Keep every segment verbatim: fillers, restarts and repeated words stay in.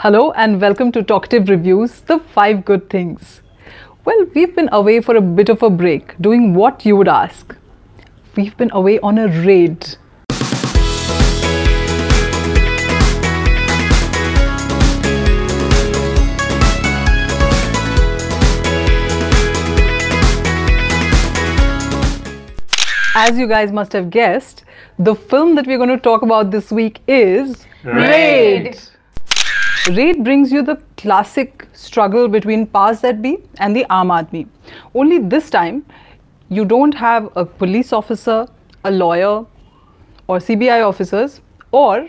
Hello and welcome to Talkative Reviews, the five good things. Well, we've been away for a bit of a break, doing what you would ask. We've been away on a raid. As you guys must have guessed, the film that we're going to talk about this week is Raid. Raid brings you the classic struggle between Paas that be and the Aam Aadmi. Only this time, you don't have a police officer, a lawyer or C B I officers or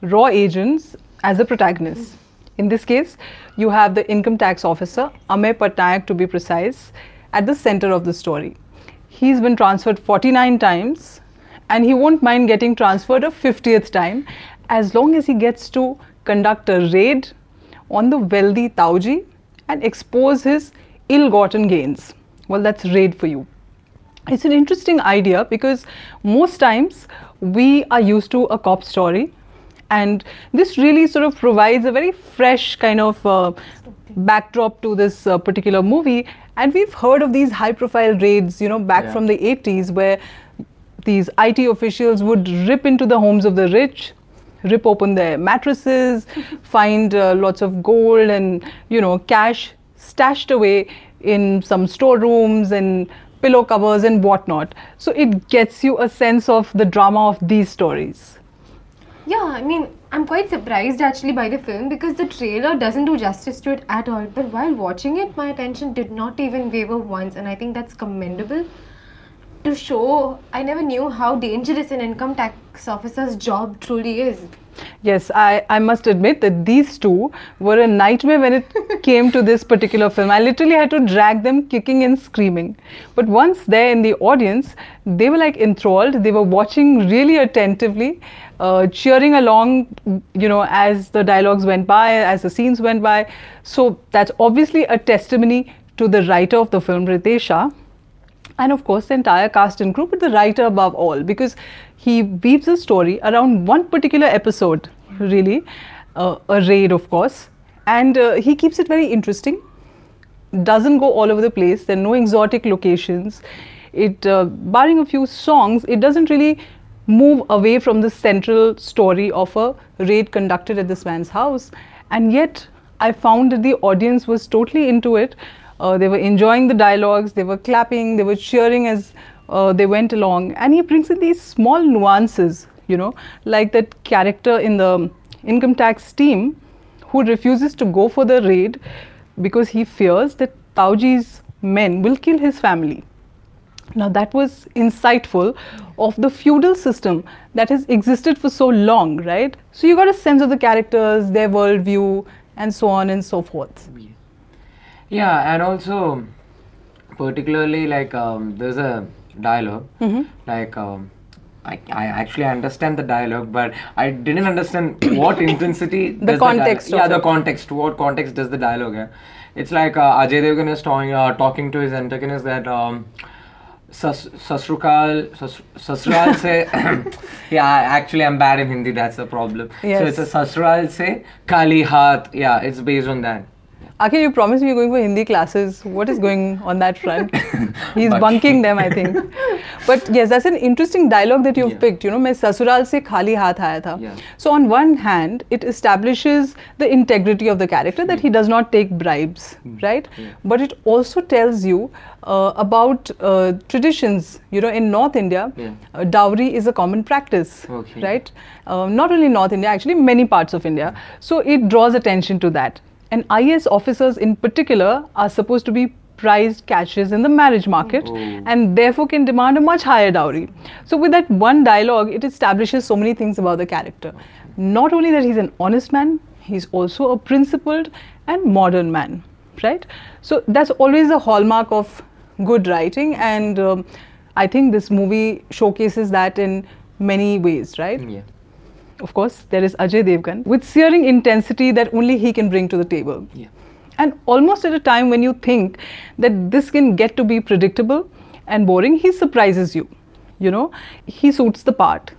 raw agents as the protagonists. In this case, you have the income tax officer, Amay Patnaik to be precise, at the center of the story. He's been transferred forty-nine times and he won't mind getting transferred a fiftieth time as long as he gets to conduct a raid on the wealthy Tauji and expose his ill-gotten gains. Well, that's Raid for you. It's an interesting idea because most times we are used to a cop story, and this really sort of provides a very fresh kind of uh, backdrop to this uh, particular movie. And we've heard of these high-profile raids, you know, back yeah. from the eighties, where these I T officials would rip into the homes of the rich, rip open their mattresses, find uh, lots of gold and, you know, cash stashed away in some storerooms and pillow covers and whatnot. So it gets you a sense of the drama of these stories. Yeah, I mean, I'm quite surprised actually by the film because the trailer doesn't do justice to it at all. But while watching it, my attention did not even waver once, and I think that's commendable to show. I never knew how dangerous an income tax officer's job truly is. Yes, I, I must admit that these two were a nightmare when it came to this particular film. I literally had to drag them kicking and screaming. But once they're in the audience, they were like enthralled. They were watching really attentively, uh, cheering along, you know, as the dialogues went by, as the scenes went by. So that's obviously a testimony to the writer of the film, Ritesh Shah. And of course, the entire cast and crew, but the writer above all, because he weaves a story around one particular episode, really, uh, a raid, of course. And uh, he keeps it very interesting, doesn't go all over the place. There are no exotic locations. It, uh, barring a few songs, it doesn't really move away from the central story of a raid conducted at this man's house. And yet, I found that the audience was totally into it. Uh, they were enjoying the dialogues, they were clapping, they were cheering as uh, they went along. And he brings in these small nuances, you know, like that character in the income tax team who refuses to go for the raid because he fears that Tauji's men will kill his family. Now that was insightful of the feudal system that has existed for so long, right? So you got a sense of the characters, their worldview, and so on and so forth. Yeah, and also particularly like um, there's a dialogue, mm-hmm. like um, I, I actually understand the dialogue, but I didn't understand what intensity the context. The yeah, it. the context. What context does the dialogue have? It's like uh, Ajay Devgn is talking, uh, talking to his antagonist that um, Sasural Sasural Se. Yeah, actually I'm bad in Hindi. That's the problem. Yes. So it's a Sasural Se Khali Haath. Yeah, it's based on that. Akhil, you promised me you're going for Hindi classes. What is going on that front? He's bunking them, I think. But yes, that's an interesting dialogue that you've yeah. picked. You know, main Sasural se khali haath aaya tha. Yeah. So on one hand, it establishes the integrity of the character that he does not take bribes, mm. right? Yeah. But it also tells you uh, about uh, traditions. You know, in North India, yeah. uh, dowry is a common practice, okay. right? Uh, not only North India, actually many parts of India. Yeah. So it draws attention to that. And I A S officers in particular are supposed to be prized catches in the marriage market oh. and therefore can demand a much higher dowry. So with that one dialogue, it establishes so many things about the character. Not only that he's an honest man, he's also a principled and modern man, right? So that's always a hallmark of good writing, and um, I think this movie showcases that in many ways, right? Yeah. Of course, there is Ajay Devgn with searing intensity that only he can bring to the table. Yeah. And almost at a time when you think that this can get to be predictable and boring, he surprises you, you know. He suits the part.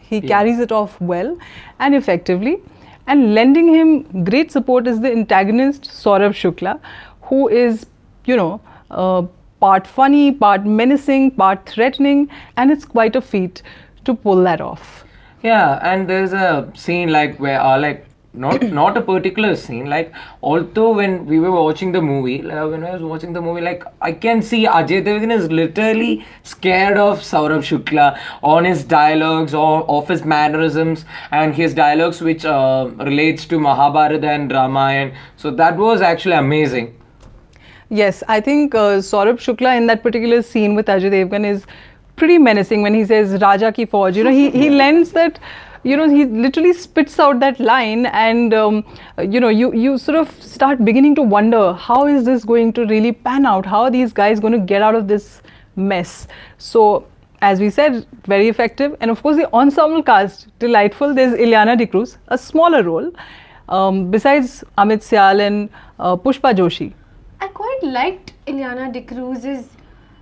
He yeah. carries it off well and effectively. And lending him great support is the antagonist Saurabh Shukla, who is, you know, uh, part funny, part menacing, part threatening, and it's quite a feat to pull that off. Yeah, and there's a scene like where uh, like not not a particular scene, like although when we were watching the movie, uh, when I was watching the movie, like I can see Ajay Devgn is literally scared of Saurabh Shukla on his dialogues or of his mannerisms and his dialogues which uh, relates to Mahabharata and Ramayana. So that was actually amazing. Yes, I think uh, Saurabh Shukla in that particular scene with Ajay Devgn is pretty menacing when he says Raja Ki Forge. You know, he, he lends that, you know, he literally spits out that line and, um, you know, you, you sort of start beginning to wonder, how is this going to really pan out? How are these guys going to get out of this mess? So, as we said, very effective. And of course, the ensemble cast, delightful. There's Ileana D'Cruz, a smaller role, um, besides Amit Sial and uh, Pushpa Joshi. I quite liked Ileana D'Cruz's,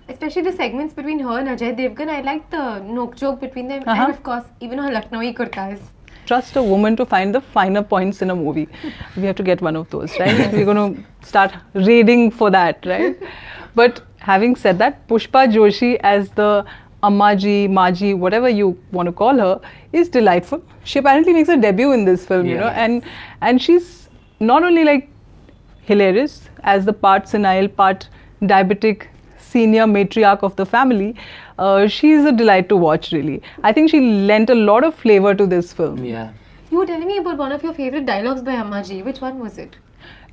especially the segments between her and Ajay Devgn. I liked the nook joke between them, uh-huh. and of course, even her Lucknowi kurtas. Trust a woman to find the finer points in a movie. We have to get one of those, right? Yes. We're going to start raiding for that, right? But having said that, Pushpa Joshi as the Amaji, Maji, whatever you want to call her, is delightful. She apparently makes her debut in this film, yes. you know, and and she's not only like hilarious as the part senile, part diabetic senior matriarch of the family, uh, she's a delight to watch really. I think she lent a lot of flavour to this film. Yeah. You were telling me about one of your favourite dialogues by Amaji. Which one was it?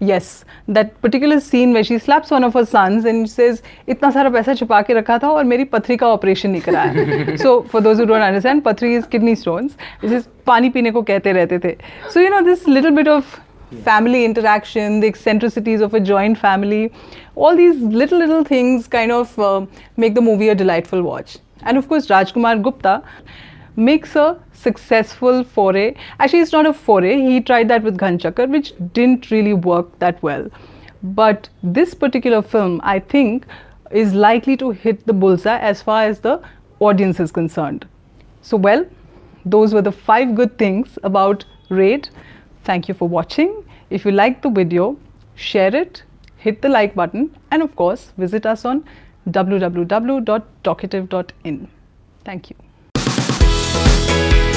Yes, that particular scene where she slaps one of her sons and says, "Itna sara paisa chupa ke rakha tha aur meri pathri ka operation nahi karaya." So, for those who don't understand, pathri is kidney stones. This is pani peene ko kehte rehte the. So, you know, this little bit of yeah. family interaction, the eccentricities of a joint family, all these little little things kind of uh, make the movie a delightful watch. And of course, Rajkumar Gupta makes a successful foray. Actually, it's not a foray. He tried that with Ghanchakar, which didn't really work that well. But this particular film, I think, is likely to hit the bullseye as far as the audience is concerned. So, well, those were the five good things about Raid. Thank you for watching. If you liked the video, share it, hit the like button, and of course, visit us on w w w dot talkative dot in. Thank you.